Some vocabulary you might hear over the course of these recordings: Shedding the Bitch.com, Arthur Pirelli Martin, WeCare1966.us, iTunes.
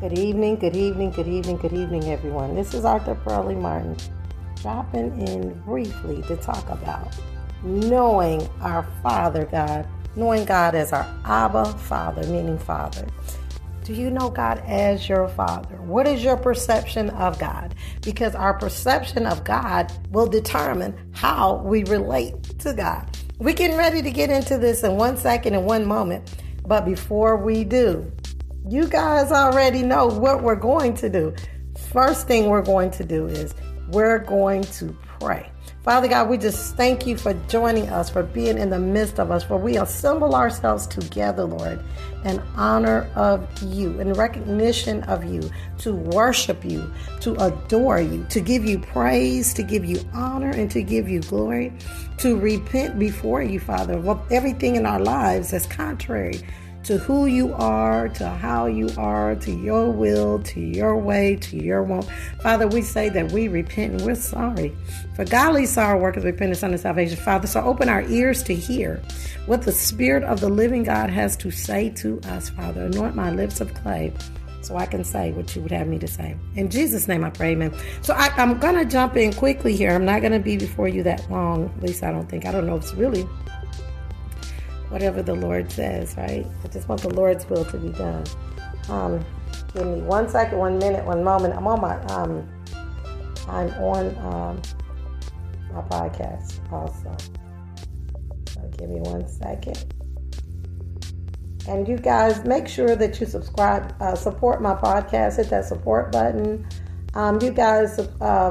Good evening, everyone. This is Arthur Pirelli Martin, dropping in briefly to talk about knowing our Father God, knowing God as our Abba Father, meaning Father. Do you know God as your Father? What is your perception of God? Because our perception of God will determine how we relate to God. We're getting ready to get into this in 1 second and 1 moment, but before we do, you guys already know what we're going to do. First thing we're going to do is we're going to pray. Father God, we just thank you for joining us, for being in the midst of us, for we assemble ourselves together, Lord, in honor of you, in recognition of you, to worship you, to adore you, to give you praise, to give you honor, and to give you glory, to repent before you, Father, of everything in our lives that's contrary to who you are, to how you are, to your will, to your way, to your want. Father, we say that we repent and we're sorry. For godly sorrow worketh repentance unto salvation. Father, so open our ears to hear what the Spirit of the living God has to say to us, Father. Anoint my lips of clay so I can say what you would have me to say. In Jesus' name I pray, amen. So I'm going to jump in quickly here. I'm not going to be before you that long. At least I don't think. I don't know if it's really whatever the Lord says, right? I just want the Lord's will to be done. Give me 1 second, 1 minute, 1 moment. I'm on my my podcast also. So give me 1 second. And you guys, make sure that you subscribe, support my podcast. Hit that support button. You guys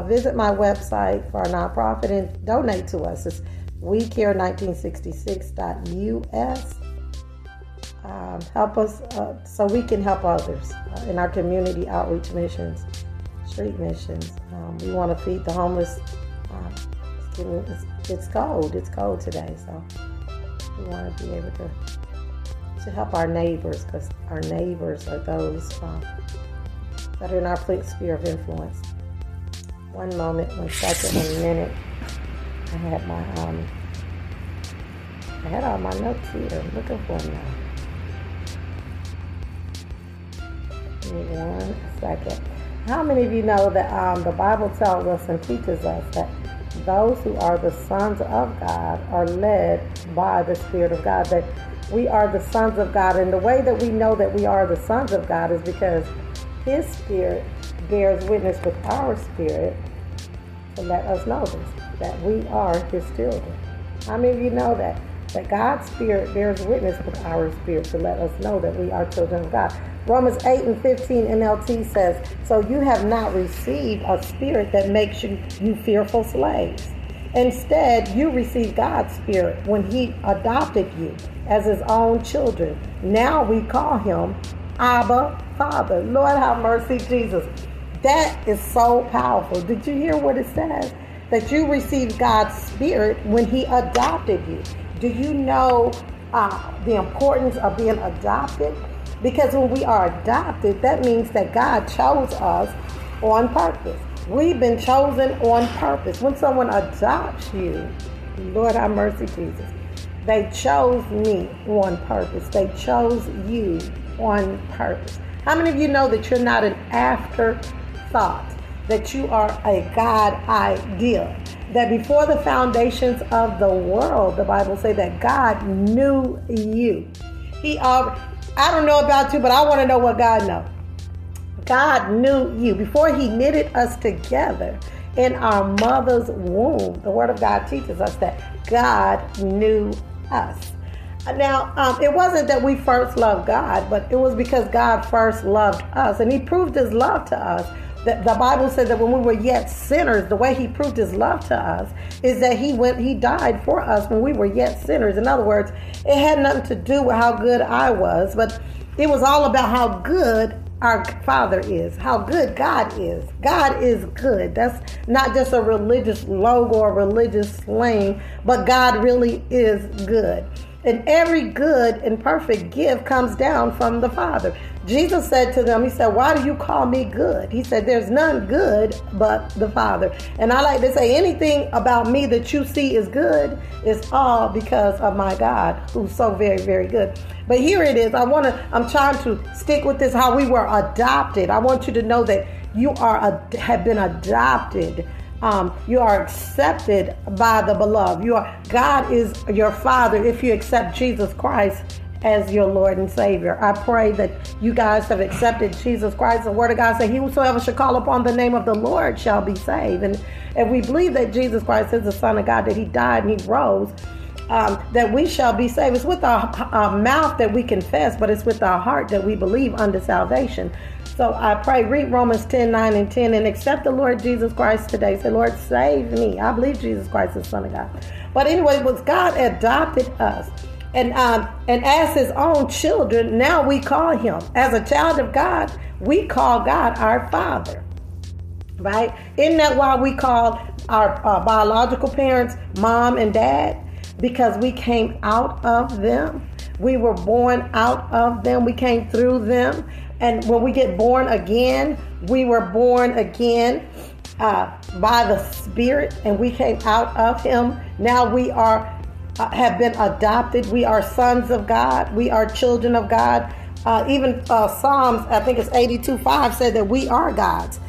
visit my website for our nonprofit and donate to us. It's WeCare1966.us. Help us so we can help others in our community outreach missions, street missions. We want to feed the homeless. It's cold today, so we want to be able to help our neighbors, because our neighbors are those that are in our sphere of influence. 1 moment, 1 second, 1 minute. I had all my notes here. I'm looking for them now. Give me 1 second. How many of you know that the Bible tells us and teaches us that those who are the sons of God are led by the Spirit of God, that we are the sons of God. And the way that we know that we are the sons of God is because His Spirit bears witness with our spirit to let us know this, that we are His children. How many of you know that God's Spirit bears witness with our spirit to let us know that we are children of God? Romans 8:15 NLT says, "So you have not received a spirit that makes you fearful slaves. Instead, you received God's Spirit when He adopted you as His own children. Now we call Him Abba, Father." Lord, have mercy, Jesus. That is so powerful. Did you hear what it says? That you received God's Spirit when He adopted you. Do you know the importance of being adopted? Because when we are adopted, that means that God chose us on purpose. We've been chosen on purpose. When someone adopts you, Lord have mercy, Jesus, they chose me on purpose. They chose you on purpose. How many of you know that you're not an afterthought? That you are a God idea. That before the foundations of the world, the Bible says that God knew you. I don't know about you, but I want to know what God knows. God knew you before He knitted us together in our mother's womb. The Word of God teaches us that God knew us. Now, it wasn't that we first loved God, but it was because God first loved us, and He proved His love to us. The Bible says that when we were yet sinners, the way He proved His love to us is that He died for us when we were yet sinners. In other words, it had nothing to do with how good I was, but it was all about how good our Father is, how good God is. God is good. That's not just a religious logo or religious slang, but God really is good. And every good and perfect gift comes down from the Father. Jesus said to them, he said, why do you call me good? He said, there's none good but the Father. And I like to say, anything about me that you see is good, it's all because of my God, who's so very, very good. But here it is. I'm trying to stick with this, how we were adopted. I want you to know that you have been adopted. You are accepted by the beloved. God is your Father if you accept Jesus Christ as your Lord and Savior. I pray that you guys have accepted Jesus Christ. The Word of God says, he whosoever shall call upon the name of the Lord shall be saved. And if we believe that Jesus Christ is the Son of God, that he died and he rose, that we shall be saved. It's with our mouth that we confess, but it's with our heart that we believe unto salvation. So I pray, read Romans 10:9 and 10, and accept the Lord Jesus Christ today. Say, Lord, save me. I believe Jesus Christ is the Son of God. But anyway, was God adopted us. And as his own children, now we call him. As a child of God, we call God our Father. Right? Isn't that why we call our biological parents mom and dad? Because we came out of them. We were born out of them. We came through them. And when we get born again, we were born again by the Spirit, and we came out of him. Now we have been adopted. We are sons of God. We are children of God. Even Psalms, I think it's 82:5, said that we are God's.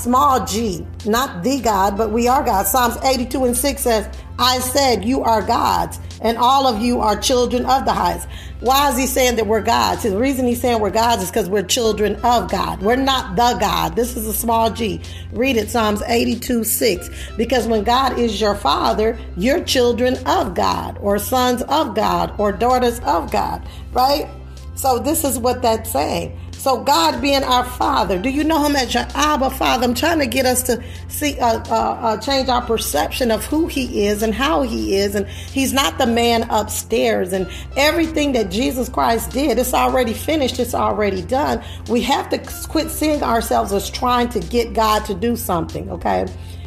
Small g, not the God, but we are God. Psalms 82:6 says, I said you are gods, and all of you are children of the highest. Why is he saying that we're gods? The reason he's saying we're gods is because we're children of God. We're not the God. This is a small g. Read it, Psalms 82:6. Because when God is your Father, you're children of God, or sons of God, or daughters of God, right? So this is what that's saying. So God being our Father, do you know him as your Abba Father? I'm trying to get us to see, change our perception of who he is and how he is. And he's not the man upstairs. And everything that Jesus Christ did, it's already finished. It's already done. We have to quit seeing ourselves as trying to get God to do something, okay?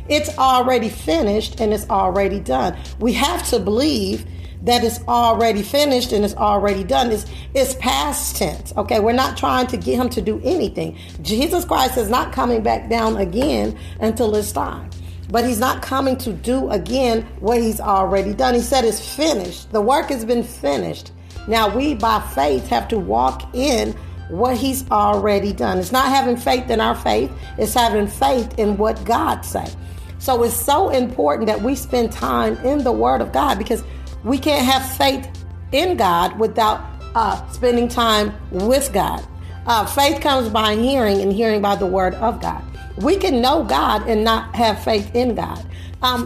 It's already finished and it's already done. We have to believe that is already finished and it's already done. It's past tense, okay? We're not trying to get him to do anything. Jesus Christ is not coming back down again until it's time. But he's not coming to do again what he's already done. He said it's finished. The work has been finished. Now we, by faith, have to walk in what he's already done. It's not having faith in our faith. It's having faith in what God said. So it's so important that we spend time in the Word of God, because we can't have faith in God without spending time with God. Faith comes by hearing, and hearing by the Word of God. We can know God and not have faith in God.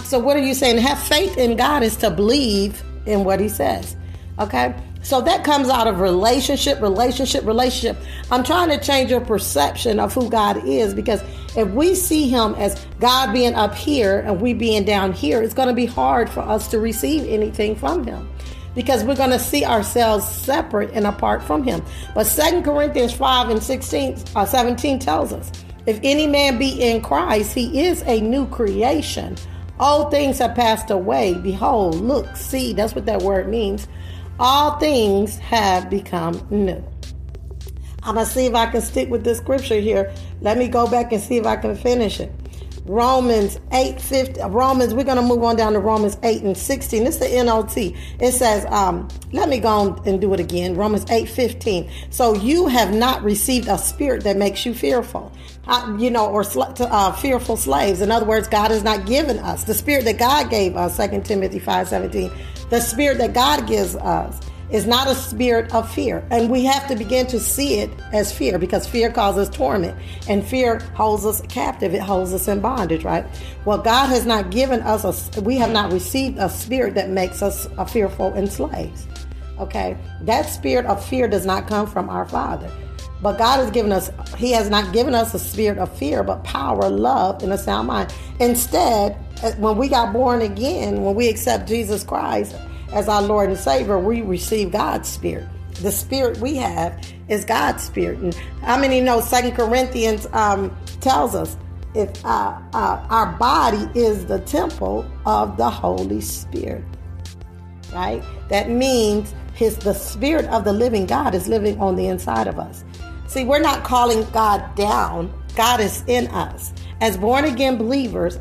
So what are you saying? Have faith in God is to believe in what he says. Okay? So that comes out of relationship. I'm trying to change your perception of who God is, because if we see him as God being up here and we being down here, it's going to be hard for us to receive anything from him, because we're going to see ourselves separate and apart from him. But 2 Corinthians 5:17 tells us, if any man be in Christ, he is a new creation. All things have passed away. Behold, look, see, that's what that word means. All things have become new. I'm going to see if I can stick with this scripture here. Let me go back and see if I can finish it. We're going to move on down to Romans 8:16. It's the NLT. It says, let me go on and do it again. Romans 8:15. So you have not received a spirit that makes you fearful, fearful slaves. In other words, God has not given us the spirit that God gave us, 2 Timothy 5:17. The spirit that God gives us is not a spirit of fear. And we have to begin to see it as fear, because fear causes torment, and fear holds us captive. It holds us in bondage, right? Well, God has not given us we have not received a spirit that makes us fearful and slaves. Okay? That spirit of fear does not come from our Father. But God has given us, he has not given us a spirit of fear, but power, love, and a sound mind. Instead, when we got born again, when we accept Jesus Christ as our Lord and Savior, we receive God's Spirit. The Spirit we have is God's Spirit. And how many know 2 Corinthians tells us if our body is the temple of the Holy Spirit? right? That means the Spirit of the living God is living on the inside of us. See, we're not calling God down. God is in us. As born-again believers,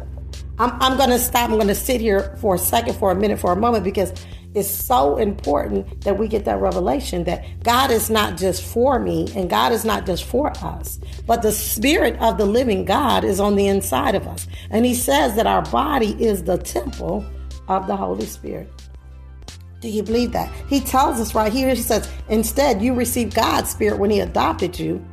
I'm going to stop. I'm going to sit here for a second, for a minute, for a moment, because it's so important that we get that revelation that God is not just for me and God is not just for us, but the Spirit of the living God is on the inside of us. And He says that our body is the temple of the Holy Spirit. Do you believe that? He tells us right here, He says, instead, you received God's Spirit when He adopted you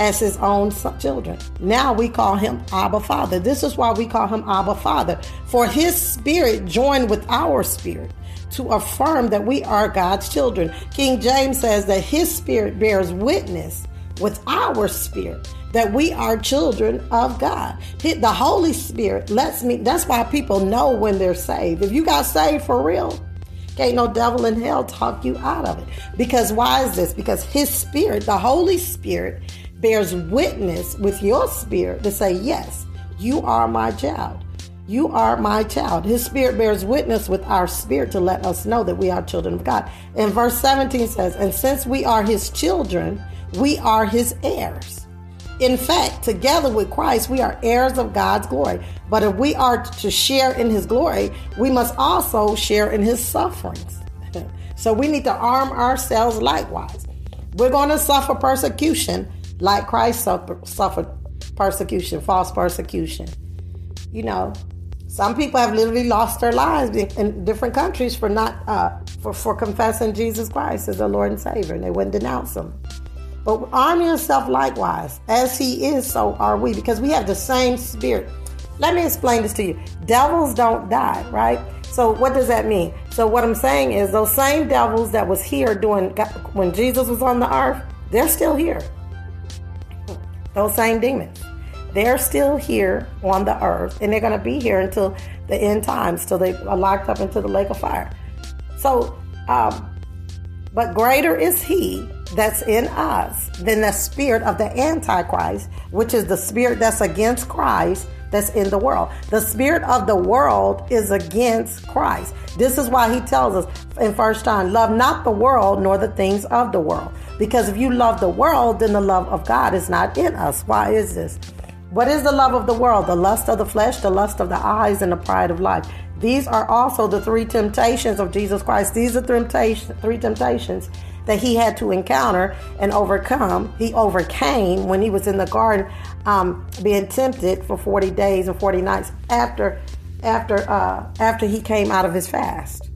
as His own children. Now we call Him Abba Father. This is why we call Him Abba Father. For His Spirit joined with our spirit to affirm that we are God's children. King James says that His Spirit bears witness with our spirit that we are children of God. The Holy Spirit lets me. That's why people know when they're saved. If you got saved for real, can't no devil in hell talk you out of it. Because why is this? Because His Spirit, the Holy Spirit, bears witness with your spirit to say, yes, you are my child. You are my child. His Spirit bears witness with our spirit to let us know that we are children of God. And verse 17 says, and since we are His children, we are His heirs. In fact, together with Christ, we are heirs of God's glory. But if we are to share in His glory, we must also share in His sufferings. So we need to arm ourselves likewise. We're going to suffer persecution like Christ suffered persecution, false persecution. You know, some people have literally lost their lives in different countries for not for confessing Jesus Christ as their Lord and Savior, and they wouldn't denounce Him. But arm yourself likewise. As He is, so are we, because we have the same spirit. Let me explain this to you. Devils don't die, right? So what does that mean? So what I'm saying is those same devils that was here when Jesus was on the earth, they're still here. Those same demons. They're still here on the earth, and they're going to be here until the end times, till they are locked up into the lake of fire. So, but greater is He that's in us than the spirit of the Antichrist, which is the spirit that's against Christ that's in the world. The spirit of the world is against Christ. This is why He tells us in 1 John, love not the world nor the things of the world. Because if you love the world, then the love of God is not in us. Why is this? What is the love of the world? The lust of the flesh, the lust of the eyes, and the pride of life. These are also the three temptations of Jesus Christ. These are three temptations that He had to encounter and overcome. He overcame when He was in the garden being tempted for 40 days and 40 nights after He came out of His fast.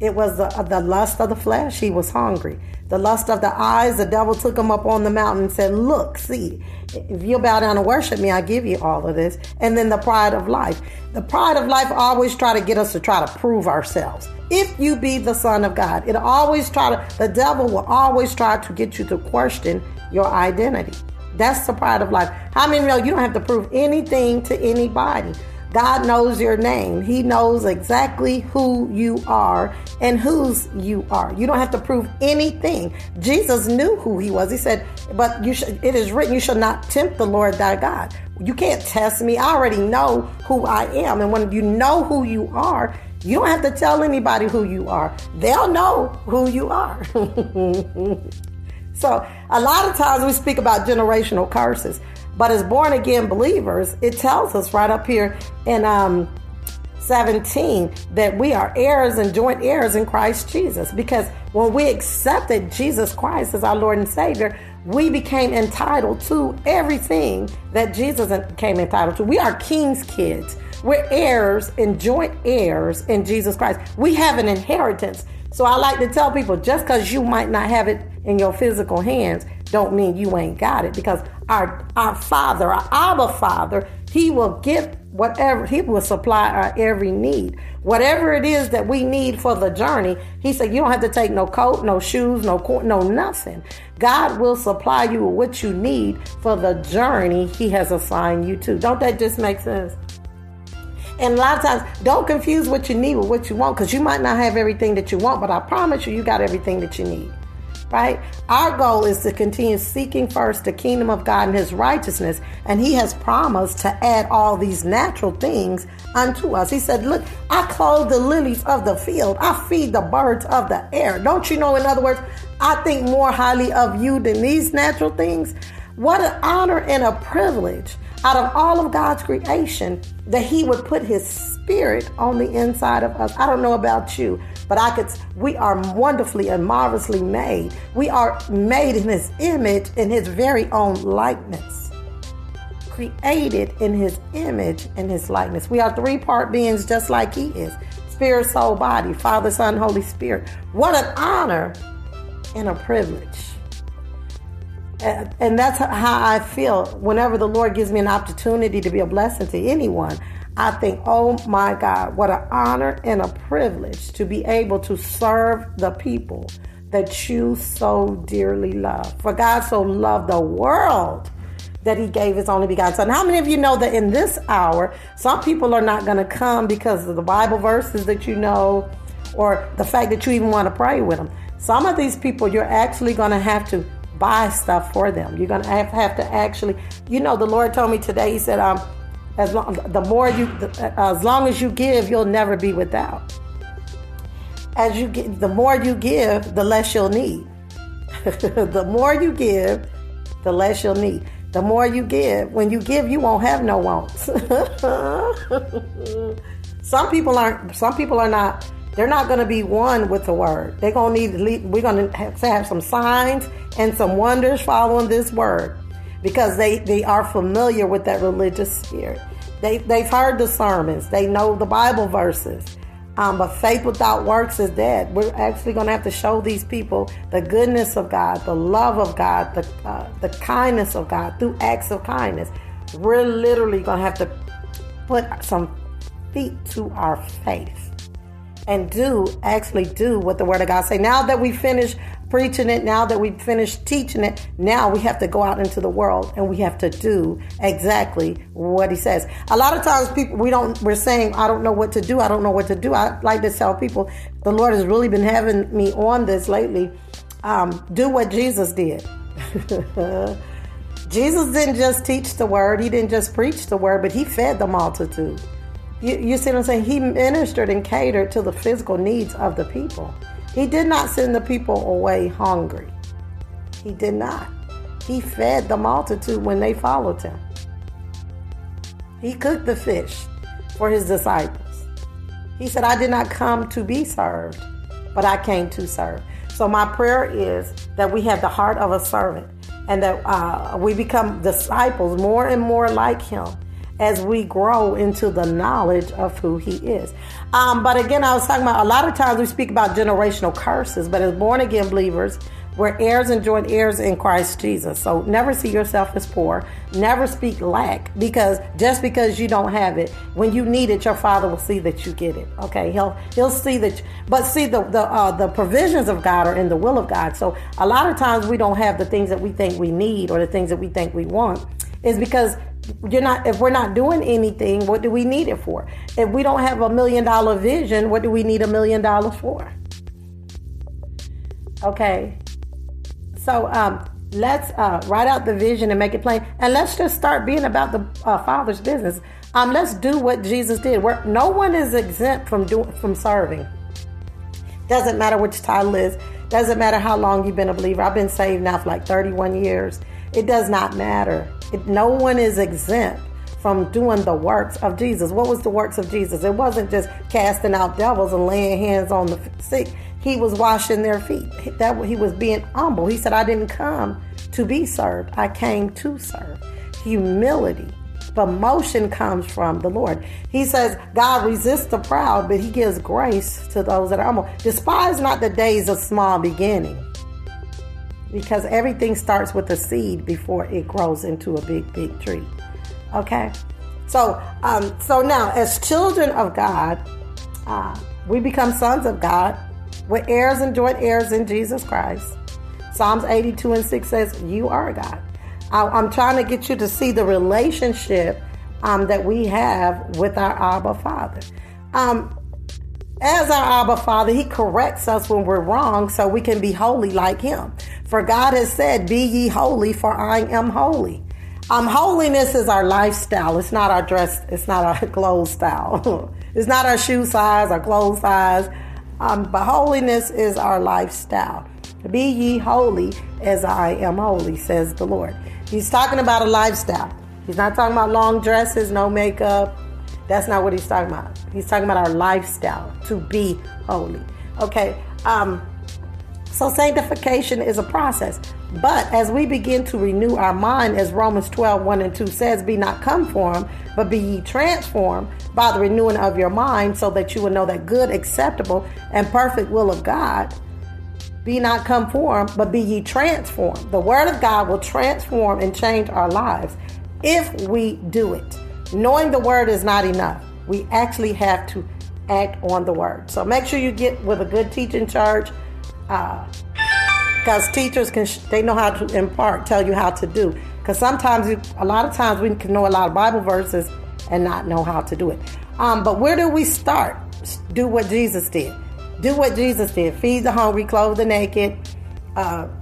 It was the lust of the flesh. He was hungry. The lust of the eyes, the devil took Him up on the mountain and said, look, see, if you bow down and worship me, I'll give you all of this. And then the pride of life. The pride of life always try to get us to try to prove ourselves. If you be the Son of God, the devil will always try to get you to question your identity. That's the pride of life. How many know you don't have to prove anything to anybody? God knows your name. He knows exactly who you are and whose you are. You don't have to prove anything. Jesus knew who He was. He said, but it is written, you shall not tempt the Lord thy God. You can't test me. I already know who I am. And when you know who you are, you don't have to tell anybody who you are. They'll know who you are. So a lot of times we speak about generational curses. But as born-again believers, it tells us right up here in 17 that we are heirs and joint heirs in Christ Jesus. Because when we accepted Jesus Christ as our Lord and Savior, we became entitled to everything that Jesus became entitled to. We are King's kids. We're heirs and joint heirs in Jesus Christ. We have an inheritance. So I like to tell people, just because you might not have it in your physical hands, don't mean you ain't got it, because our Father, our Abba Father, He will give whatever, He will supply our every need. Whatever it is that we need for the journey, He said, you don't have to take no coat, no shoes, no coat, no nothing. God will supply you with what you need for the journey He has assigned you to. Don't that just make sense? And a lot of times, don't confuse what you need with what you want, because you might not have everything that you want, but I promise you, you got everything that you need. right? Our goal is to continue seeking first the kingdom of God and his righteousness. And he has promised to add all these natural things unto us. He said, look, I clothe the lilies of the field. I feed the birds of the air. Don't you know, in other words, I think more highly of you than these natural things. What an honor and a privilege out of all of God's creation that he would put his spirit on the inside of us. I don't know about you, but we are wonderfully and marvelously made. We are made in his image, in his very own likeness. Created in his image and his likeness. We are three-part beings just like he is. Spirit, soul, body, Father, Son, Holy Spirit. What an honor and a privilege. And that's how I feel whenever the Lord gives me an opportunity to be a blessing to anyone. I think, oh my God, what an honor and a privilege to be able to serve the people that you so dearly love. For God so loved the world that he gave his only begotten Son. How many of you know that in this hour, some people are not going to come because of the Bible verses that you know or the fact that you even want to pray with them? Some of these people, you're actually going to have to buy stuff for them. You're going to have to actually, you know, the Lord told me today, he said, as long as you give, you'll never be without. As you give, the more you give, the less you'll need. The more you give, the less you'll need. The more you give, when you give, you won't have no wants. Some people are not. They're not going to be one with the word. They're going to need to lead. We're going to have some signs and some wonders following this word because they are familiar with that religious spirit. They've heard the sermons. They know the Bible verses. But faith without works is dead. We're actually going to have to show these people the goodness of God, the love of God, the kindness of God through acts of kindness. We're literally going to have to put some feet to our faith. And do what the Word of God says. Now that we finish preaching it, now that we finish teaching it, now we have to go out into the world and we have to do exactly what He says. A lot of times, people we're saying, "I don't know what to do. I don't know what to do." I like to tell people, the Lord has really been having me on this lately. Do what Jesus did. Jesus didn't just teach the Word. He didn't just preach the Word, but He fed the multitude. You see what I'm saying? He ministered and catered to the physical needs of the people. He did not send the people away hungry. He did not. He fed the multitude when they followed him. He cooked the fish for his disciples. He said, I did not come to be served, but I came to serve. So my prayer is that we have the heart of a servant and that we become disciples more and more like him, as we grow into the knowledge of who he is. But again, I was talking about, a lot of times we speak about generational curses, but as born-again believers, we're heirs and joint heirs in Christ Jesus. So never see yourself as poor. Never speak lack, because just because you don't have it, when you need it, your Father will see that you get it. Okay, He'll see that. But see, the provisions of God are in the will of God. So a lot of times we don't have the things that we think we need or the things that we think we want, is because if we're not doing anything, what do we need it for? If we don't have $1 million vision, what do we need $1 million for? Okay. So let's write out the vision and make it plain. And let's just start being about the Father's business. Let's do what Jesus did. No one is exempt from serving. Doesn't matter which title is. Doesn't matter how long you've been a believer. I've been saved now for like 31 years. It does not matter. No one is exempt from doing the works of Jesus. What was the works of Jesus? It wasn't just casting out devils and laying hands on the sick. He was washing their feet. He was being humble. He said, I didn't come to be served. I came to serve. Humility. But motion comes from the Lord. He says, God resists the proud, but he gives grace to those that are humble. Despise not the days of small beginning. Because everything starts with a seed before it grows into a big, big tree. Okay? So now, as children of God, we become sons of God. We're heirs and joint heirs in Jesus Christ. Psalms 82:6 says, you are God. I'm trying to get you to see the relationship that we have with our Abba Father. As our Abba Father, He corrects us when we're wrong so we can be holy like Him. For God has said, be ye holy, for I am holy. Holiness is our lifestyle. It's not our dress. It's not our clothes style. It's not our shoe size, our clothes size. But holiness is our lifestyle. Be ye holy as I am holy, says the Lord. He's talking about a lifestyle. He's not talking about long dresses, no makeup. That's not what he's talking about. He's talking about our lifestyle, to be holy. Okay, so sanctification is a process. But as we begin to renew our mind, as Romans 12:1-2 says, be not conformed, but be ye transformed by the renewing of your mind, so that you will know that good, acceptable, and perfect will of God. Be not conformed, but be ye transformed. The word of God will transform and change our lives if we do it. Knowing the word is not enough. We actually have to act on the word. So make sure you get with a good teaching church, because teachers they know how to impart, tell you how to do. Because a lot of times we can know a lot of Bible verses and not know how to do it. But where do we start? Do what Jesus did. Do what Jesus did. Feed the hungry, clothe the naked,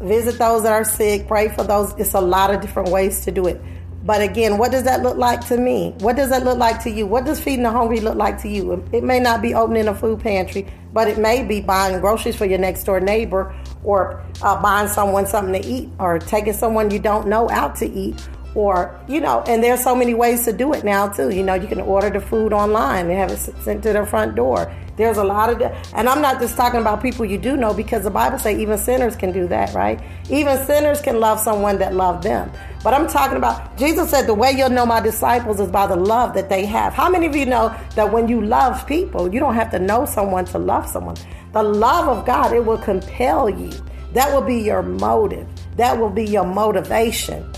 visit those that are sick, pray for those. It's a lot of different ways to do it. But again, what does that look like to me? What does that look like to you? What does feeding the hungry look like to you? It may not be opening a food pantry, but it may be buying groceries for your next door neighbor, or buying someone something to eat, or taking someone you don't know out to eat, or, and there's so many ways to do it now too. You can order the food online and have it sent to their front door. There's a lot of, and I'm not just talking about people you do know, because the Bible says even sinners can do that, right? Even sinners can love someone that loved them. But I'm talking about, Jesus said, the way you'll know my disciples is by the love that they have. How many of you know that when you love people, you don't have to know someone to love someone? The love of God, it will compel you. That will be your motive. That will be your motivation.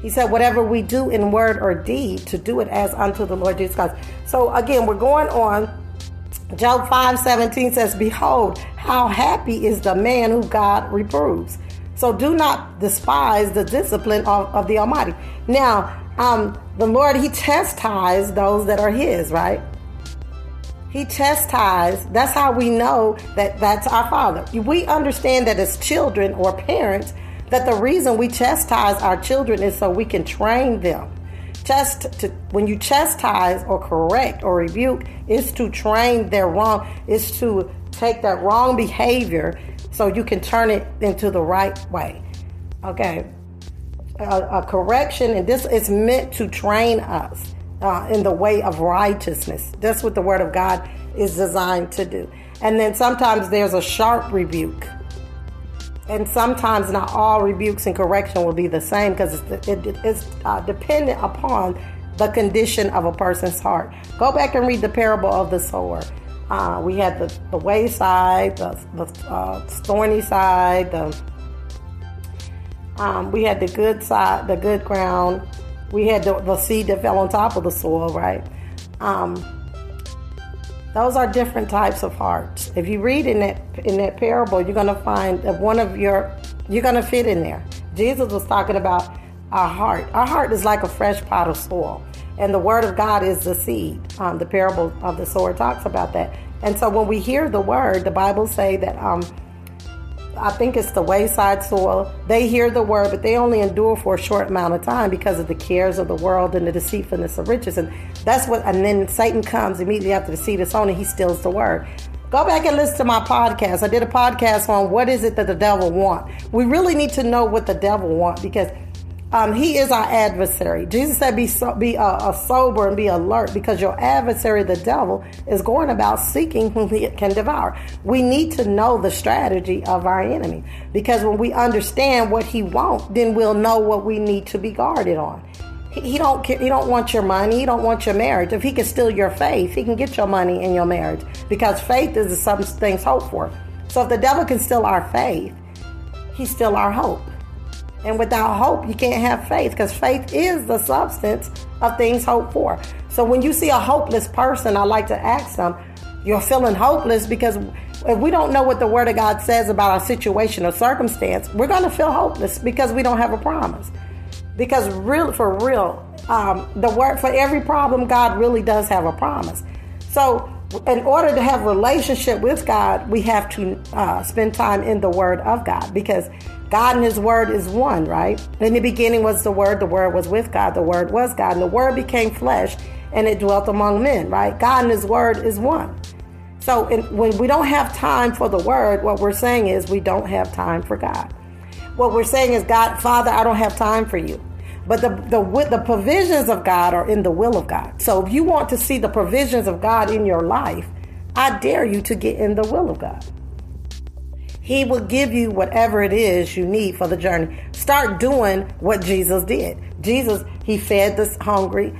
He said, whatever we do in word or deed, to do it as unto the Lord Jesus Christ. So again, we're going on. Job 5:17 says, behold, how happy is the man who God reproves. So do not despise the discipline of the Almighty. Now, the Lord, He chastised those that are His, right? He chastised. That's how we know that that's our Father. We understand that as children or parents, that the reason we chastise our children is so we can train them. When you chastise or correct or rebuke, is to train their wrong, is to take that wrong behavior so you can turn it into the right way. Okay. A correction, and this is meant to train us in the way of righteousness. That's what the Word of God is designed to do. And then sometimes there's a sharp rebuke. And sometimes not all rebukes and correction will be the same, because it's dependent upon the condition of a person's heart. Go back and read the parable of the sower. We had the wayside, the thorny side. We had the good side, the good ground. We had the seed that fell on top of the soil, right? Those are different types of hearts. If you read in that parable, you're going to find that you're going to fit in there. Jesus was talking about our heart. Our heart is like a fresh pot of soil, and the Word of God is the seed. The parable of the sower talks about that. And so when we hear the Word, the Bible say that I think it's the wayside soil. They hear the Word, but they only endure for a short amount of time because of the cares of the world and the deceitfulness of riches. And then Satan comes immediately after the seed is sown, and he steals the Word. Go back and listen to my podcast. I did a podcast on what is it that the devil wants. We really need to know what the devil wants, because he is our adversary. Jesus said, be sober and be alert, because your adversary, the devil, is going about seeking whom he can devour. We need to know the strategy of our enemy, because when we understand what he wants, then we'll know what we need to be guarded on. He don't care. He don't want your money. He don't want your marriage. If he can steal your faith, he can get your money and your marriage, because faith is some things hoped for. So if the devil can steal our faith, he's still our hope. And without hope, you can't have faith, because faith is the substance of things hoped for. So when you see a hopeless person, I like to ask them, you're feeling hopeless, because if we don't know what the Word of God says about our situation or circumstance, we're going to feel hopeless, because we don't have a promise. Because for real, the word for every problem, God really does have a promise. So in order to have a relationship with God, we have to spend time in the Word of God, because God and His Word is one, right? In the beginning was the Word was with God, the Word was God, and the Word became flesh, and it dwelt among men, right? God and His Word is one. So when we don't have time for the Word, what we're saying is we don't have time for God. What we're saying is, God, Father, I don't have time for you. But the provisions of God are in the will of God. So if you want to see the provisions of God in your life, I dare you to get in the will of God. He will give you whatever it is you need for the journey. Start doing what Jesus did. Jesus, He fed the hungry.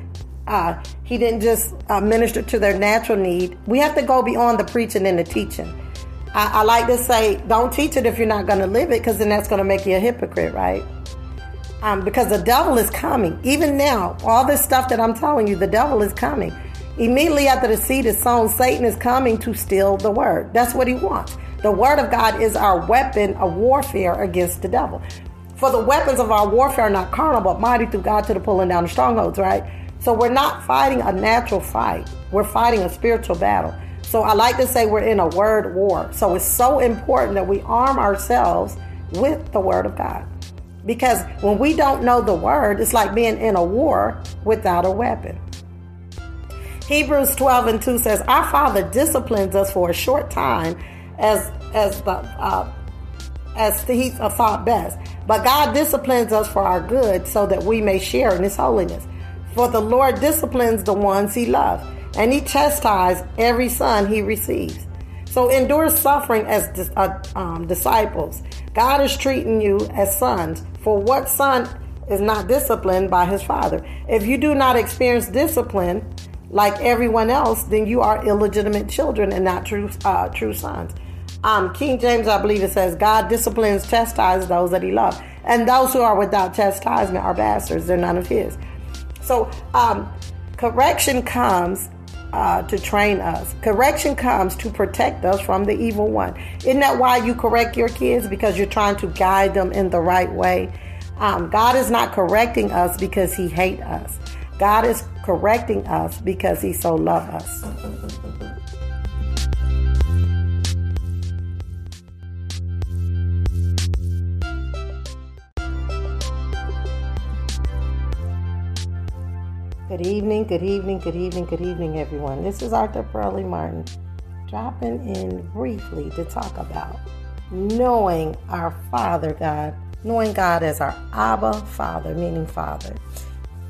He didn't just minister to their natural need. We have to go beyond the preaching and the teaching. I like to say, don't teach it if you're not going to live it, because then that's going to make you a hypocrite, right? Because the devil is coming. Even now, all this stuff that I'm telling you, the devil is coming. Immediately after the seed is sown, Satan is coming to steal the word. That's what he wants. The word of God is our weapon of warfare against the devil. For the weapons of our warfare are not carnal, but mighty through God to the pulling down of strongholds, right? So we're not fighting a natural fight. We're fighting a spiritual battle. So I like to say we're in a word war. So it's so important that we arm ourselves with the word of God. Because when we don't know the word, it's like being in a war without a weapon. Hebrews 12:2 says, our Father disciplines us for a short time as He thought best. But God disciplines us for our good so that we may share in His holiness. For the Lord disciplines the ones He loves, and He chastises every son He receives. So endure suffering as disciples. God is treating you as sons. For what son is not disciplined by his father? If you do not experience discipline like everyone else, then you are illegitimate children and not true sons. King James, I believe it says, God disciplines, chastises those that He loves. And those who are without chastisement are bastards. They're none of His. So correction comes to train us. Correction comes to protect us from the evil one. Isn't that why you correct your kids? Because you're trying to guide them in the right way. God is not correcting us because He hates us. God is correcting us because He so loves us. Good evening, good evening, good evening, good evening, everyone. This is Arthur Pirelli Martin dropping in briefly to talk about knowing our Father God, knowing God as our Abba Father, meaning Father.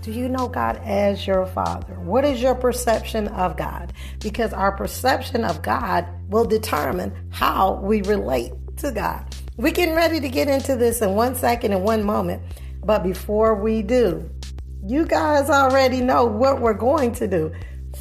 Do you know God as your Father? What is your perception of God? Because our perception of God will determine how we relate to God. We're getting ready to get into this in 1 second and 1 moment, but before we do, you guys already know what we're going to do.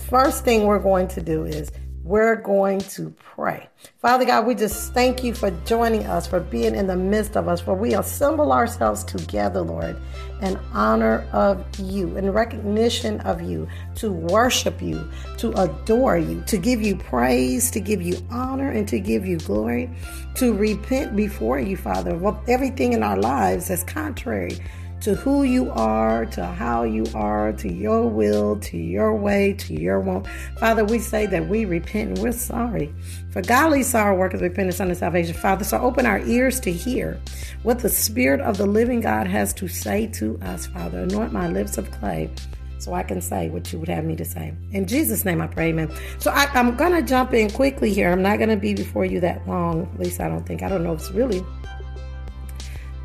First thing we're going to do is we're going to pray. Father God, we just thank You for joining us, for being in the midst of us, for we assemble ourselves together, Lord, in honor of You, in recognition of You, to worship You, to adore You, to give You praise, to give You honor, and to give You glory, to repent before You, Father, of everything in our lives that's contrary to who You are, to how You are, to Your will, to Your way, to Your want. Father, we say that we repent and we're sorry. For godly sorrow worketh repentance unto salvation. Father, so open our ears to hear what the Spirit of the living God has to say to us, Father. Anoint my lips of clay so I can say what You would have me to say. In Jesus' name I pray, amen. So I'm going to jump in quickly here. I'm not going to be before you that long, at least I don't think. I don't know if it's really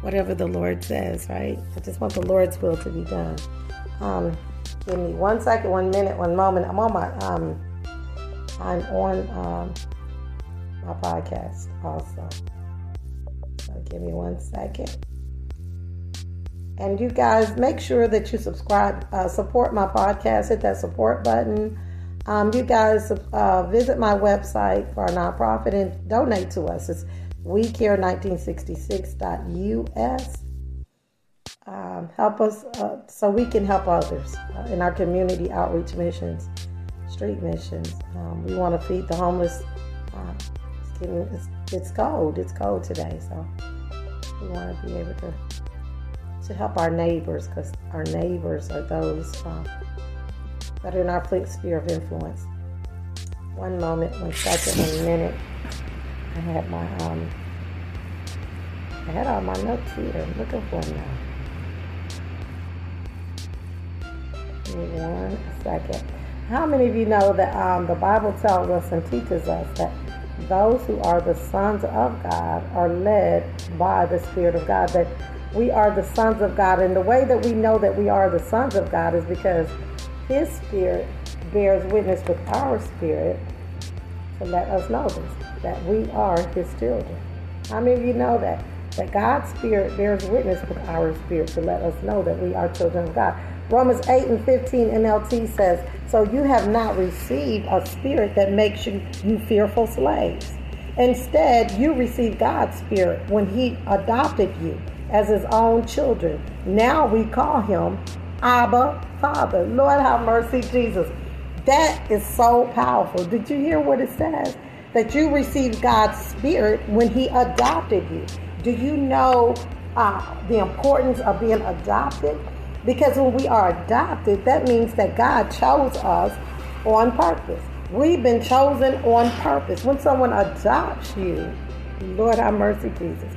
whatever the Lord says, right? I just want the Lord's will to be done. Give me 1 second, 1 minute, 1 moment. I'm on my podcast also. So give me 1 second. And you guys, make sure that you subscribe, support my podcast, hit that support button. You guys visit my website for our nonprofit and donate to us. It's WeCare1966.us. Help us so we can help others in our community outreach missions, street missions. We want to feed the homeless. It's cold today, so we want to be able to help our neighbors, because our neighbors are those that are in our sphere of influence. One moment, 1 second, 1 minute. I had my I had all my notes here. I'm looking for them now. Give me 1 second. How many of you know that the Bible tells us and teaches us that those who are the sons of God are led by the Spirit of God, that we are the sons of God? And the way that we know that we are the sons of God is because His Spirit bears witness with our spirit to let us know this, that we are His children. How many of you know that? That God's Spirit bears witness with our spirit to let us know that we are children of God. Romans 8:15 NLT says, "So you have not received a spirit that makes you fearful slaves. Instead, you received God's Spirit when He adopted you as His own children. Now we call Him Abba, Father." Lord, have mercy, Jesus. That is so powerful. Did you hear what it says? That you received God's Spirit when He adopted you. Do you know the importance of being adopted? Because when we are adopted, that means that God chose us on purpose. We've been chosen on purpose. When someone adopts you, Lord have mercy, Jesus,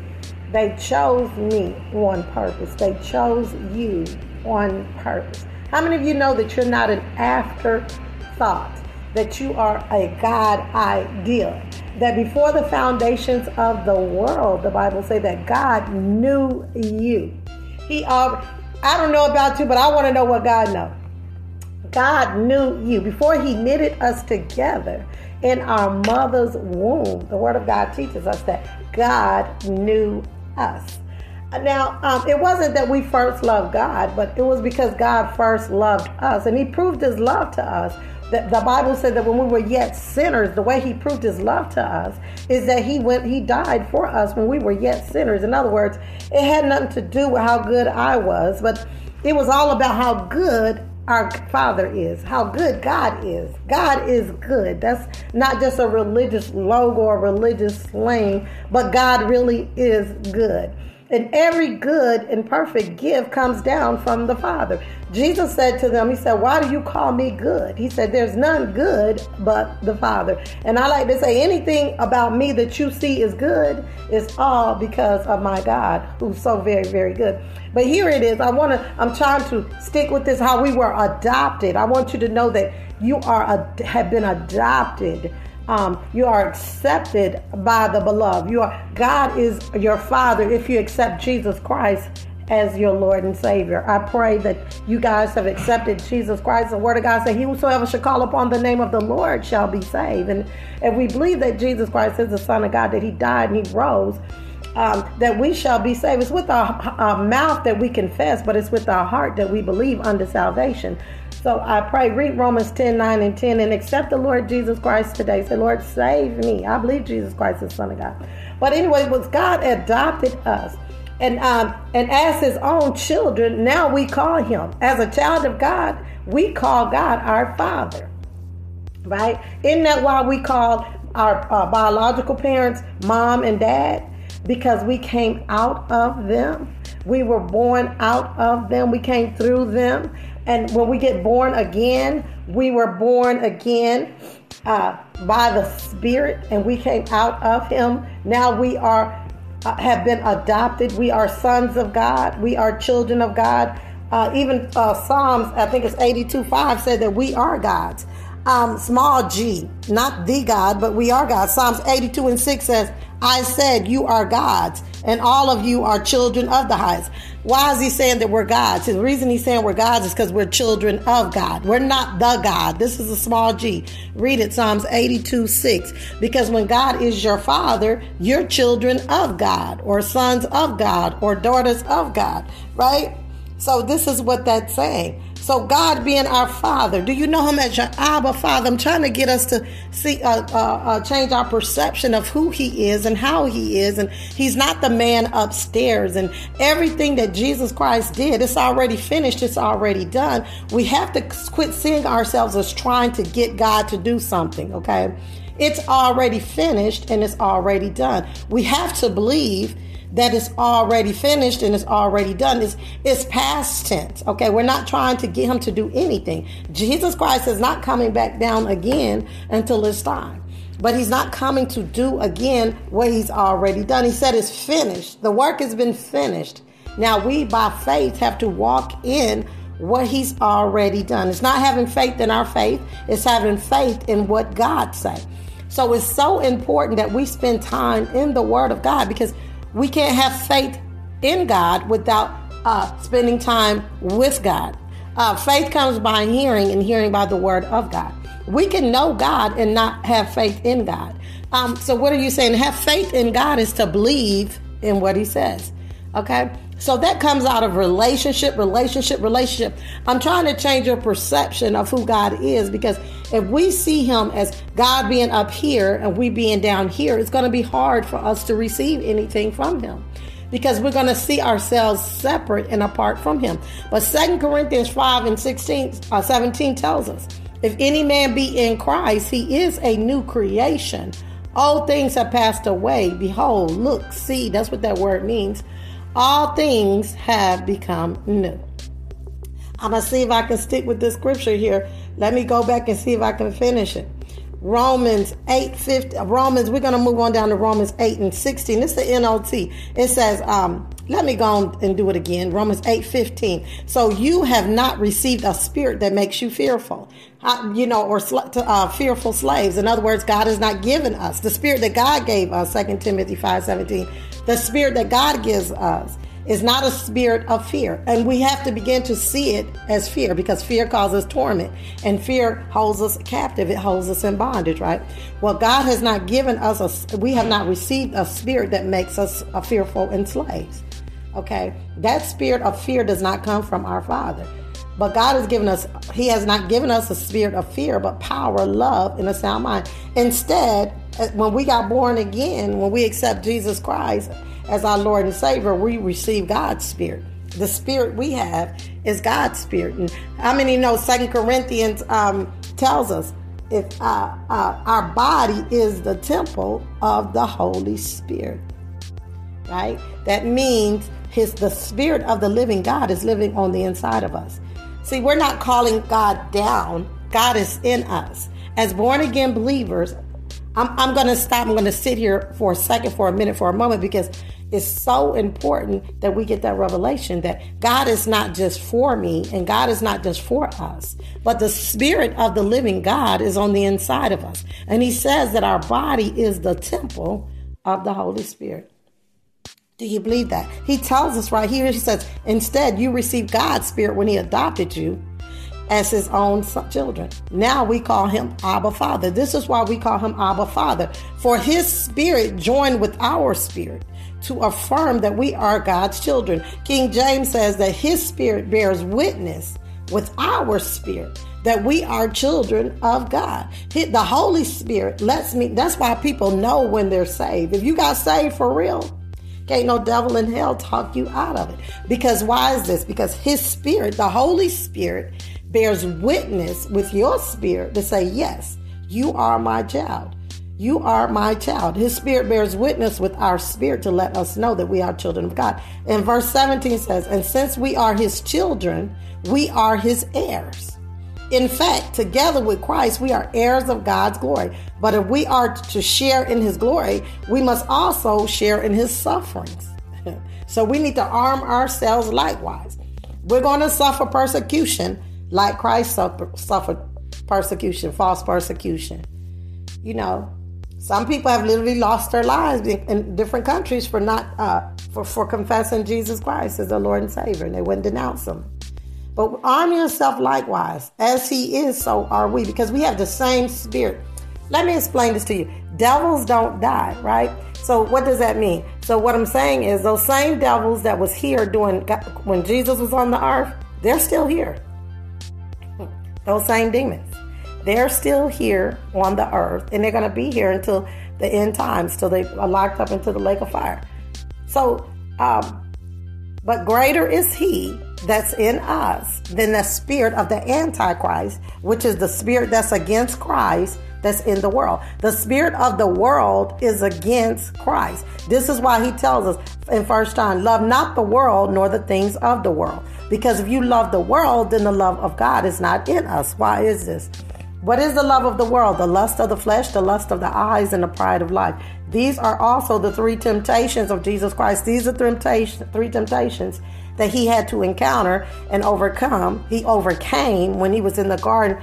they chose me on purpose. They chose you on purpose. How many of you know that you're not an afterthought, that you are a God idea? That before the foundations of the world, the Bible says that God knew you. I don't know about you, but I want to know what God knows. God knew you. Before He knitted us together in our mother's womb, the Word of God teaches us that God knew us. Now, it wasn't that we first loved God, but it was because God first loved us. And He proved His love to us. The Bible said that when we were yet sinners, the way He proved His love to us is that He died for us when we were yet sinners. In other words, it had nothing to do with how good I was, but it was all about how good our Father is, how good God is. God is good. That's not just a religious logo or religious slang, but God really is good. And every good and perfect gift comes down from the Father. Jesus said to them, He said, "Why do you call me good?" He said, "There's none good but the Father." And I like to say, anything about me that you see is good, it's all because of my God, who's so very, very good. But here it is. I'm trying to stick with this, how we were adopted. I want you to know that you have been adopted. You are accepted by the beloved. God is your Father if you accept Jesus Christ as your Lord and Savior. I pray that you guys have accepted Jesus Christ. The Word of God says, "He whosoever shall call upon the name of the Lord shall be saved." And if we believe that Jesus Christ is the Son of God, that He died and He rose, that we shall be saved. It's with our mouth that we confess, but it's with our heart that we believe unto salvation. So I pray, read Romans 10:9-10, and accept the Lord Jesus Christ today. Say, "Lord, save me. I believe Jesus Christ is the Son of God." But anyway, was God adopted us. And as His own children, now we call Him. As a child of God, we call God our Father. Right? Isn't that why we call our biological parents mom and dad? Because we came out of them. We were born out of them. We came through them. And when we get born again, we were born again by the Spirit, and we came out of Him. Now we have been adopted. We are sons of God. We are children of God. Even Psalms, I think it's 82:5, said that we are God's. Small g, not the God, but we are God. Psalms 82:6 says, "I said you are gods, and all of you are children of the highest." Why is He saying that we're gods? The reason He's saying we're gods is because we're children of God. We're not the God. This is a small g. Read it, Psalms 82:6. Because when God is your Father, you're children of God, or sons of God, or daughters of God, right? So this is what that's saying. So God being our Father, do you know Him as your Abba Father? I'm trying to get us to see, change our perception of who He is and how He is. And He's not the man upstairs. And everything that Jesus Christ did, it's already finished. It's already done. We have to quit seeing ourselves as trying to get God to do something, okay? It's already finished and it's already done. We have to believe that is already finished and is already done. It's past tense. Okay, we're not trying to get him to do anything. Jesus Christ is not coming back down again until it's time. But he's not coming to do again what he's already done. He said it's finished. The work has been finished. Now we, by faith, have to walk in what he's already done. It's not having faith in our faith. It's having faith in what God said. So it's so important that we spend time in the Word of God, because we can't have faith in God without spending time with God. Faith comes by hearing, and hearing by the Word of God. We can know God and not have faith in God. So what are you saying? Have faith in God is to believe in what he says. Okay? So that comes out of relationship. I'm trying to change your perception of who God is, because if we see him as God being up here and we being down here, it's going to be hard for us to receive anything from him, because we're going to see ourselves separate and apart from him. But 2 Corinthians 5 and 17 tells us, if any man be in Christ, he is a new creation. All things have passed away. Behold, look, see, that's what that word means. All things have become new. I'm going to see if I can stick with this scripture here. Let me go back and see if I can finish it. Romans, we're going to move on down to Romans 8 and 16. This is the NLT. It says, let me go and do it again. Romans 8:15. So you have not received a spirit that makes you fearful, fearful slaves. In other words, God has not given us the spirit that God gave us. 2 Timothy 5:17. The spirit that God gives us is not a spirit of fear. And we have to begin to see it as fear, because fear causes torment, and fear holds us captive. It holds us in bondage, right? Well, God has not given us we have not received a spirit that makes us a fearful and slaves. Okay, that spirit of fear does not come from our Father. But God has given us, he has not given us a spirit of fear, but power, love, and a sound mind. Instead, when we got born again, when we accept Jesus Christ as our Lord and Savior, we receive God's spirit. The spirit we have is God's spirit. And how many know 2 Corinthians tells us if our body is the temple of the Holy Spirit, right? That means the spirit of the living God is living on the inside of us. See, we're not calling God down. God is in us. As born-again believers, I'm going to stop. I'm going to sit here for a second, for a minute, for a moment, because it's so important that we get that revelation that God is not just for me and God is not just for us, but the spirit of the living God is on the inside of us. And he says that our body is the temple of the Holy Spirit. Do you believe that? He tells us right here, he says, instead, you received God's spirit when he adopted you as his own children. Now we call him Abba Father. This is why we call him Abba Father. For his spirit joined with our spirit to affirm that we are God's children. King James says that his spirit bears witness with our spirit that we are children of God. The Holy Spirit lets me, that's why people know when they're saved. If you got saved for real, can't no devil in hell talk you out of it. Because why is this? Because his spirit, the Holy Spirit, bears witness with your spirit to say, yes, you are my child. You are my child. His spirit bears witness with our spirit to let us know that we are children of God. And verse 17 says, and since we are his children, we are his heirs. In fact, together with Christ, we are heirs of God's glory. But if we are to share in his glory, we must also share in his sufferings. So we need to arm ourselves likewise. We're going to suffer persecution like Christ suffered persecution, false persecution. You know, some people have literally lost their lives in different countries for not for confessing Jesus Christ as their Lord and Savior, and they wouldn't denounce him. But arm yourself likewise. As he is, so are we, because we have the same spirit. Let me explain this to you. Devils don't die, right? So what does that mean? So what I'm saying is those same devils that was here when Jesus was on the earth, they're still here. Those same demons. They're still here on the earth, and they're going to be here until the end times, till they are locked up into the lake of fire. So, but greater is he that's in us than the spirit of the Antichrist, which is the spirit that's against Christ, that's in the world. The spirit of the world is against Christ. This is why he tells us in 1 John, love not the world nor the things of the world. Because if you love the world, then the love of God is not in us. Why is this? What is the love of the world? The lust of the flesh, the lust of the eyes, and the pride of life. These are also the three temptations of Jesus Christ. These are three temptations that he had to encounter and overcome. He overcame when he was in the garden,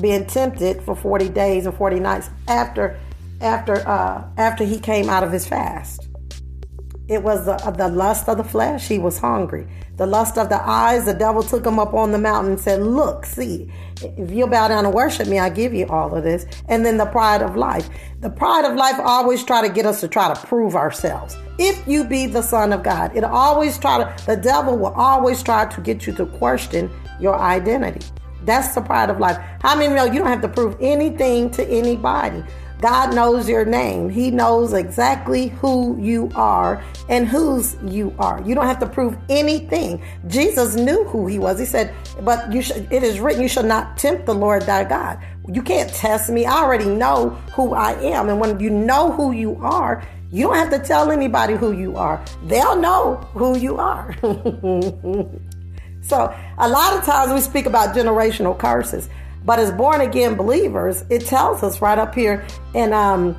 being tempted for 40 days and 40 nights after he came out of his fast. It was the lust of the flesh. He was hungry. The lust of the eyes, the devil took him up on the mountain and said, look, see, if you bow down and worship me, I give you all of this. And then the pride of life. The pride of life always try to get us to try to prove ourselves. If you be the son of God, the devil will always try to get you to question your identity. That's the pride of life. How many know you don't have to prove anything to anybody? God knows your name. He knows exactly who you are and whose you are. You don't have to prove anything. Jesus knew who he was. He said, but it is written, you shall not tempt the Lord thy God. You can't test me. I already know who I am. And when you know who you are, you don't have to tell anybody who you are. They'll know who you are. So a lot of times we speak about generational curses. But as born-again believers, it tells us right up here in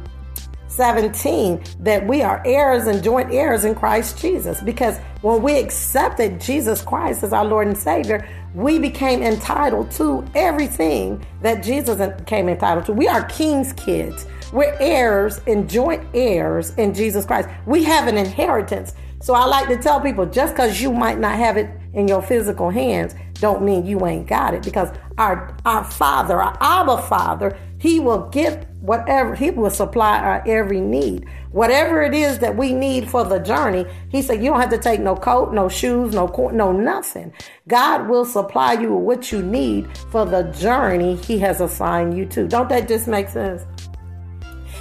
17 that we are heirs and joint heirs in Christ Jesus. Because when we accepted Jesus Christ as our Lord and Savior, we became entitled to everything that Jesus became entitled to. We are king's kids. We're heirs and joint heirs in Jesus Christ. We have an inheritance. So I like to tell people, just because you might not have it in your physical hands, don't mean you ain't got it, because our Father, our Abba Father, he will give whatever, he will supply our every need. Whatever it is that we need for the journey, he said, you don't have to take no coat, no shoes, no nothing. God will supply you with what you need for the journey he has assigned you to. Don't that just make sense?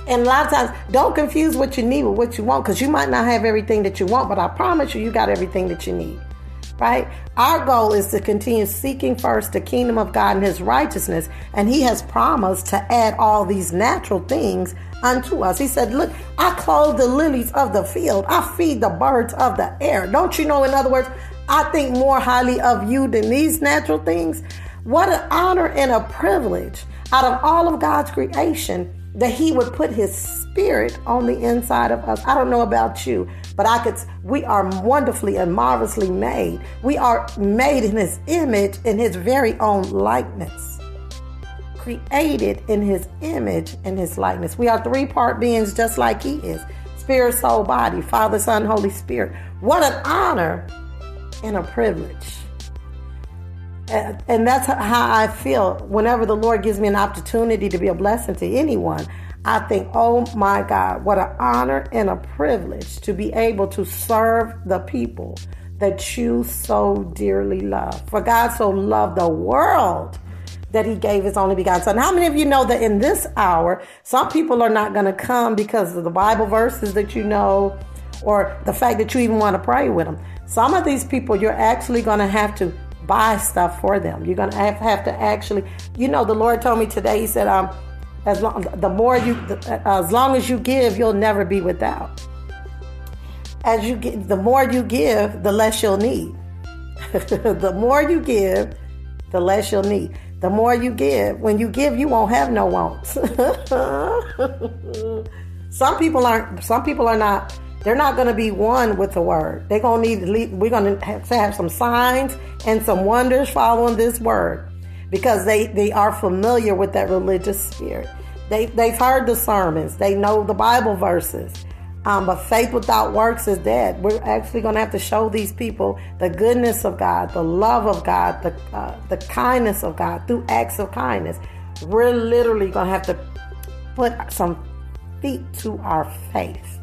And a lot of times, don't confuse what you need with what you want, because you might not have everything that you want, but I promise you, you got everything that you need. Right? Our goal is to continue seeking first the kingdom of God and his righteousness. And he has promised to add all these natural things unto us. He said, look, I clothe the lilies of the field. I feed the birds of the air. Don't you know, in other words, I think more highly of you than these natural things. What an honor and a privilege out of all of God's creation that he would put his spirit on the inside of us. I don't know about you, but we are wonderfully and marvelously made. We are made in his image, in his very own likeness. Created in his image and his likeness. We are three-part beings just like he is. Spirit, soul, body. Father, Son, Holy Spirit. What an honor and a privilege. And that's how I feel whenever the Lord gives me an opportunity to be a blessing to anyone. I think, oh my God, what an honor and a privilege to be able to serve the people that you so dearly love. For God so loved the world that he gave his only begotten Son. How many of you know that in this hour, some people are not going to come because of the Bible verses that you know, or the fact that you even want to pray with them? Some of these people, you're actually going to have to buy stuff for them. You're going to have to actually, the Lord told me today, he said, as long as you give, you'll never be without. As you give, the more you give, the less you'll need. The more you give, the less you'll need. The more you give, when you give, you won't have no wants. Some people are not. They're not going to be one with the word. They're going to need to lead. We're going to have some signs and some wonders following this word. Because they are familiar with that religious spirit. They've heard the sermons. They know the Bible verses. But faith without works is dead. We're actually going to have to show these people the goodness of God, the love of God, the kindness of God through acts of kindness. We're literally going to have to put some feet to our faith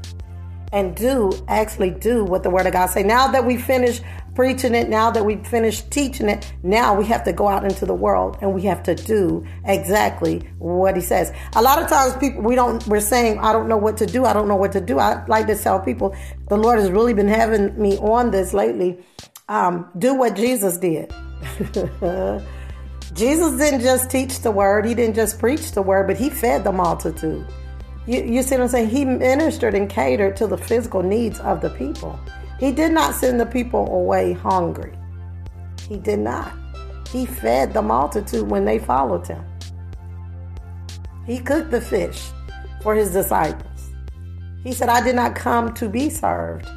and do what the Word of God say. Now that we finished preaching it, now that we finished teaching it, now we have to go out into the world and we have to do exactly what he says. A lot of times people, we're saying, I don't know what to do. I like to tell people, the Lord has really been having me on this lately. Do what Jesus did. Jesus didn't just teach the word. He didn't just preach the word, but he fed the multitude. You see what I'm saying? He ministered and catered to the physical needs of the people. He did not send the people away hungry. He did not. He fed the multitude when they followed him. He cooked the fish for his disciples. He said, I did not come to be served,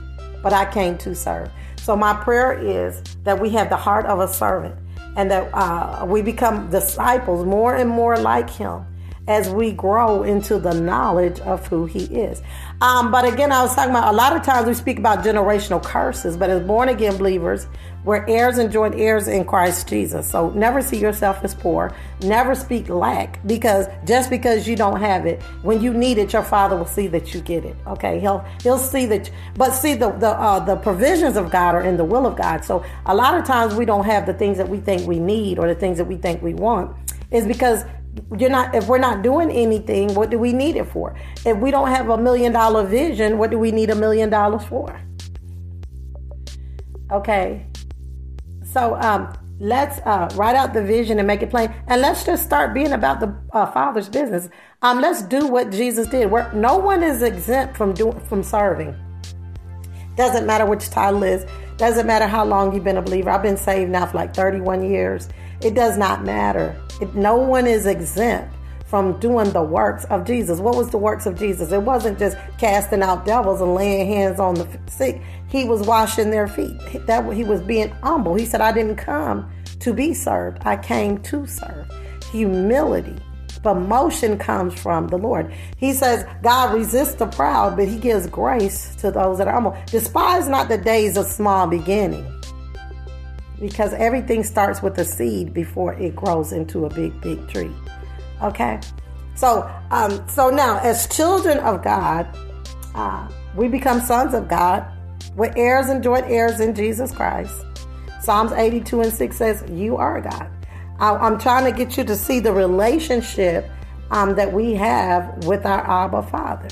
but I came to serve. So my prayer is that we have the heart of a servant and that we become disciples more and more like him as we grow into the knowledge of who he is. But again, I was talking about a lot of times we speak about generational curses, but as born again believers, we're heirs and joint heirs in Christ Jesus. So never see yourself as poor. Never speak lack, because just because you don't have it, when you need it, your Father will see that you get it. Okay, he'll see that. But see, the provisions of God are in the will of God. So a lot of times we don't have the things that we think we need or the things that we think we want, is because if we're not doing anything, what do we need it for? If we don't have $1 million vision, what do we need $1 million for? Okay. So let's write out the vision and make it plain. And let's just start being about the Father's business. Let's do what Jesus did. Where no one is exempt from serving. Doesn't matter which title is. Doesn't matter how long you've been a believer. I've been saved now for like 31 years. It does not matter. No one is exempt from doing the works of Jesus. What was the works of Jesus? It wasn't just casting out devils and laying hands on the sick. He was washing their feet. He was being humble. He said, I didn't come to be served. I came to serve. Humility. But motion comes from the Lord. He says, God resists the proud, but he gives grace to those that are humble. Despise not the days of small beginning, because everything starts with a seed before it grows into a big, big tree. Okay? So now, as children of God, we become sons of God. We're heirs and joint heirs in Jesus Christ. Psalms 82:6 says, you are God. I'm trying to get you to see the relationship that we have with our Abba Father.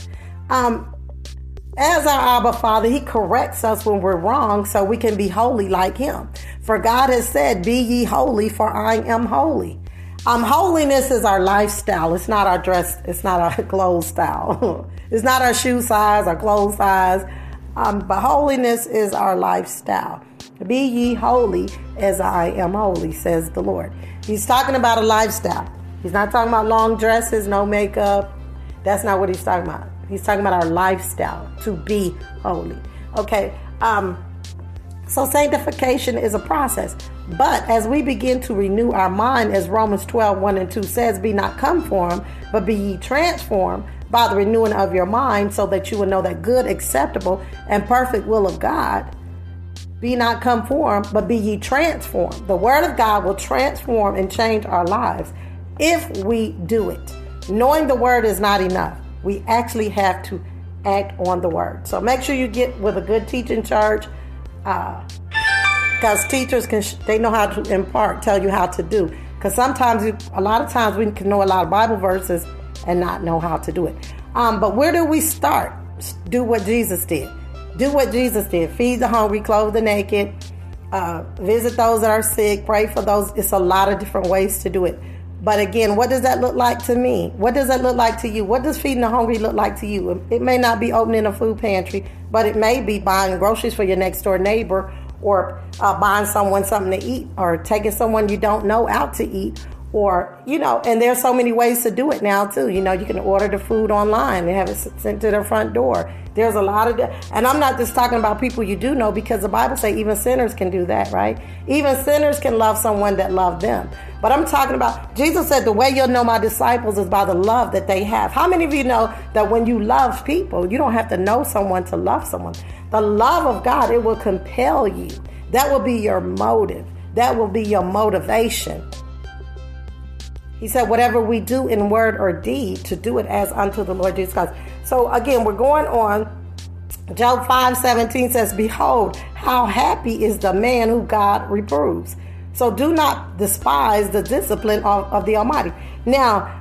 As our Abba Father, he corrects us when we're wrong so we can be holy like him. For God has said, be ye holy, for I am holy. Holiness is our lifestyle. It's not our dress. It's not our clothes style. It's not our shoe size, our clothes size. But holiness is our lifestyle. Be ye holy as I am holy, says the Lord. He's talking about a lifestyle. He's not talking about long dresses, no makeup. That's not what he's talking about. He's talking about our lifestyle, to be holy. Okay, so sanctification is a process. But as we begin to renew our mind, as Romans 12:1-2 says, be not conformed, but be ye transformed by the renewing of your mind, so that you will know that good, acceptable, and perfect will of God. Be not conformed, but be ye transformed. The word of God will transform and change our lives if we do it. Knowing the word is not enough. We actually have to act on the word. So make sure you get with a good teaching church, because teachers they know how to impart, tell you how to do. Because a lot of times we can know a lot of Bible verses and not know how to do it. But where do we start? Do what Jesus did. Do what Jesus did. Feed the hungry, clothe the naked, visit those that are sick, pray for those. It's a lot of different ways to do it. But again, what does that look like to me? What does that look like to you? What does feeding the hungry look like to you? It may not be opening a food pantry, but it may be buying groceries for your next door neighbor, or buying someone something to eat, or taking someone you don't know out to eat. Or, and there's so many ways to do it now, too. You can order the food online and have it sent to their front door. There's a lot of that. And I'm not just talking about people you do know, because the Bible says even sinners can do that, right? Even sinners can love someone that loved them. But I'm talking about, Jesus said, the way you'll know my disciples is by the love that they have. How many of you know that when you love people, you don't have to know someone to love someone? The love of God, it will compel you. That will be your motive. That will be your motivation. He said, whatever we do in word or deed, to do it as unto the Lord Jesus Christ. So again, we're going on. Job 5:17 says, behold, how happy is the man who God reproves. So do not despise the discipline of the Almighty. Now,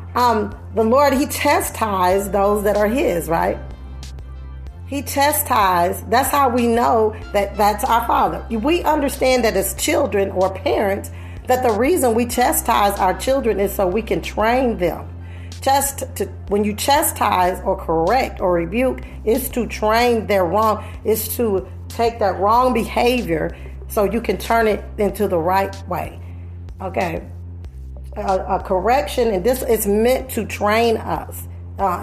the Lord, he chastised those that are his, right? He chastised. That's how we know that that's our Father. We understand that as children or parents, that the reason we chastise our children is so we can train them. When you chastise or correct or rebuke, is to train their wrong, is to take that wrong behavior so you can turn it into the right way. Okay. A correction, and this is meant to train us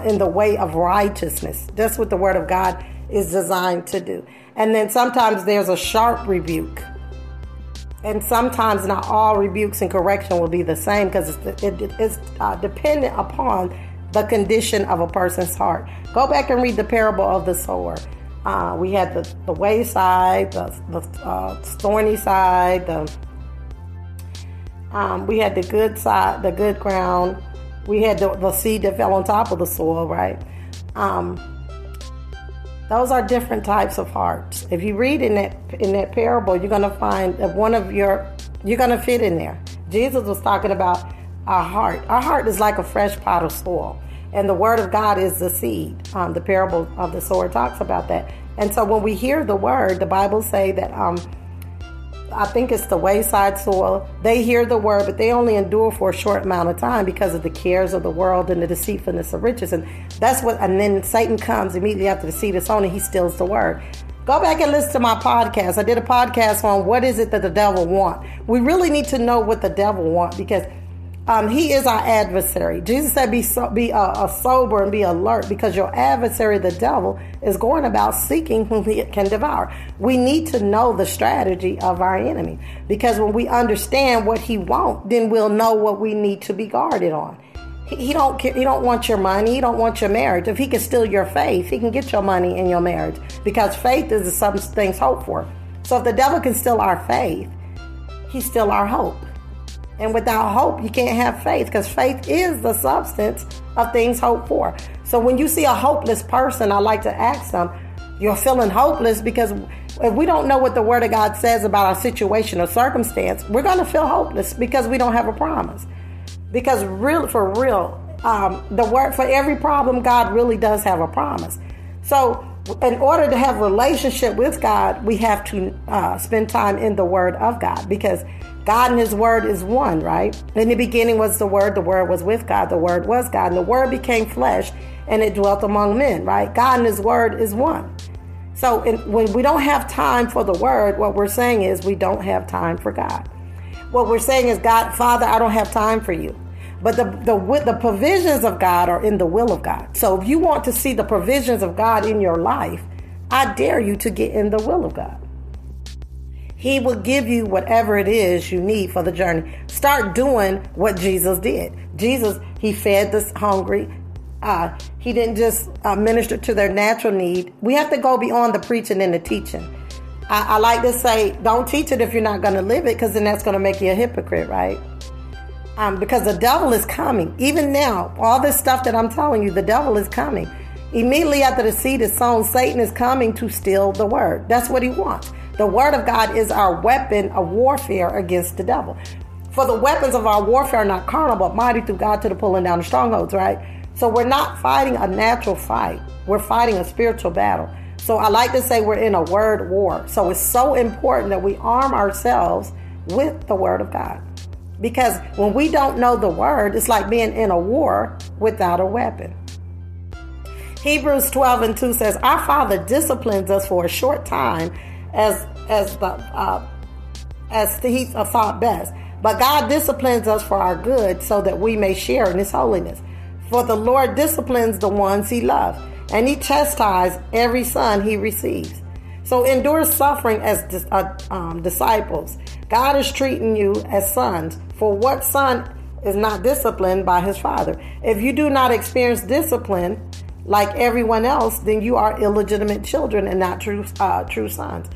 in the way of righteousness. That's what the Word of God is designed to do. And then sometimes there's a sharp rebuke. And sometimes not all rebukes and correction will be the same, because it's dependent upon the condition of a person's heart. Go back and read the parable of the sower. We had the wayside, the thorny side, we had the good side, the good ground. We had the seed that fell on top of the soil, right? Those are different types of hearts. If you read in that parable, you're going to find that you're going to fit in there. Jesus was talking about our heart. Our heart is like a fresh pot of soil, and the Word of God is the seed. The parable of the sower talks about that. And so when we hear the Word, the Bible say that I think it's the wayside soil. They hear the Word, but they only endure for a short amount of time because of the cares of the world and the deceitfulness of riches. And then Satan comes immediately after the seed is sown, and he steals the Word. Go back and listen to my podcast. I did a podcast on what is it that the devil wants. We really need to know what the devil wants, because he is our adversary. Jesus said, be sober and be alert, because your adversary, the devil, is going about seeking whom he can devour. We need to know the strategy of our enemy, because when we understand what he wants, then we'll know what we need to be guarded on. He don't care. He don't want your money. He don't want your marriage. If he can steal your faith, he can get your money and your marriage, because faith is some things hoped for. So if the devil can steal our faith, he steal our hope. And without hope, you can't have faith, because faith is the substance of things hoped for. So when you see a hopeless person, I like to ask them, you're feeling hopeless, because if we don't know what the Word of God says about our situation or circumstance, we're going to feel hopeless, because we don't have a promise. Because the Word, for every problem, God really does have a promise. So in order to have a relationship with God, we have to spend time in the Word of God, because God and His Word is one, right? In the beginning was the Word was with God, the Word was God, and the Word became flesh, and it dwelt among men, right? God and His Word is one. So when we don't have time for the Word, what we're saying is we don't have time for God. What we're saying is, God, Father, I don't have time for you. But the provisions of God are in the will of God. So if you want to see the provisions of God in your life, I dare you to get in the will of God. He will give you whatever it is you need for the journey. Start doing what Jesus did. Jesus, He fed the hungry. He didn't just minister to their natural need. We have to go beyond the preaching and the teaching. I like to say, don't teach it if you're not going to live it, because then that's going to make you a hypocrite, right? Because the devil is coming. Even now, all this stuff that I'm telling you, the devil is coming. Immediately after the seed is sown, Satan is coming to steal the Word. That's what he wants. The Word of God is our weapon of warfare against the devil. For the weapons of our warfare are not carnal, but mighty through God to the pulling down of strongholds, right? So we're not fighting a natural fight. We're fighting a spiritual battle. So I like to say we're in a word war. So it's so important that we arm ourselves with the Word of God. Because when we don't know the Word, it's like being in a war without a weapon. Hebrews 12:2 says, our Father disciplines us for a short time, as He thought best, but God disciplines us for our good, so that we may share in His holiness. For the Lord disciplines the ones He loves, and He chastises every son He receives. So endure suffering as disciples. God is treating you as sons. For what son is not disciplined by his father? If you do not experience discipline like everyone else, then you are illegitimate children and not true sons.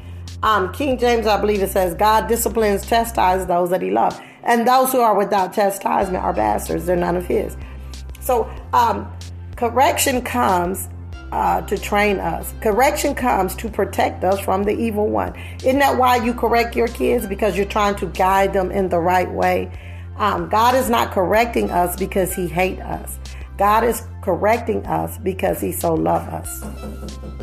King James, I believe it says, God disciplines, chastises those that He loves, and those who are without chastisement are bastards; they're none of His. So, correction comes to train us. Correction comes to protect us from the evil one. Isn't that why you correct your kids? Because you're trying to guide them in the right way. God is not correcting us because He hates us. God is correcting us because He so loves us.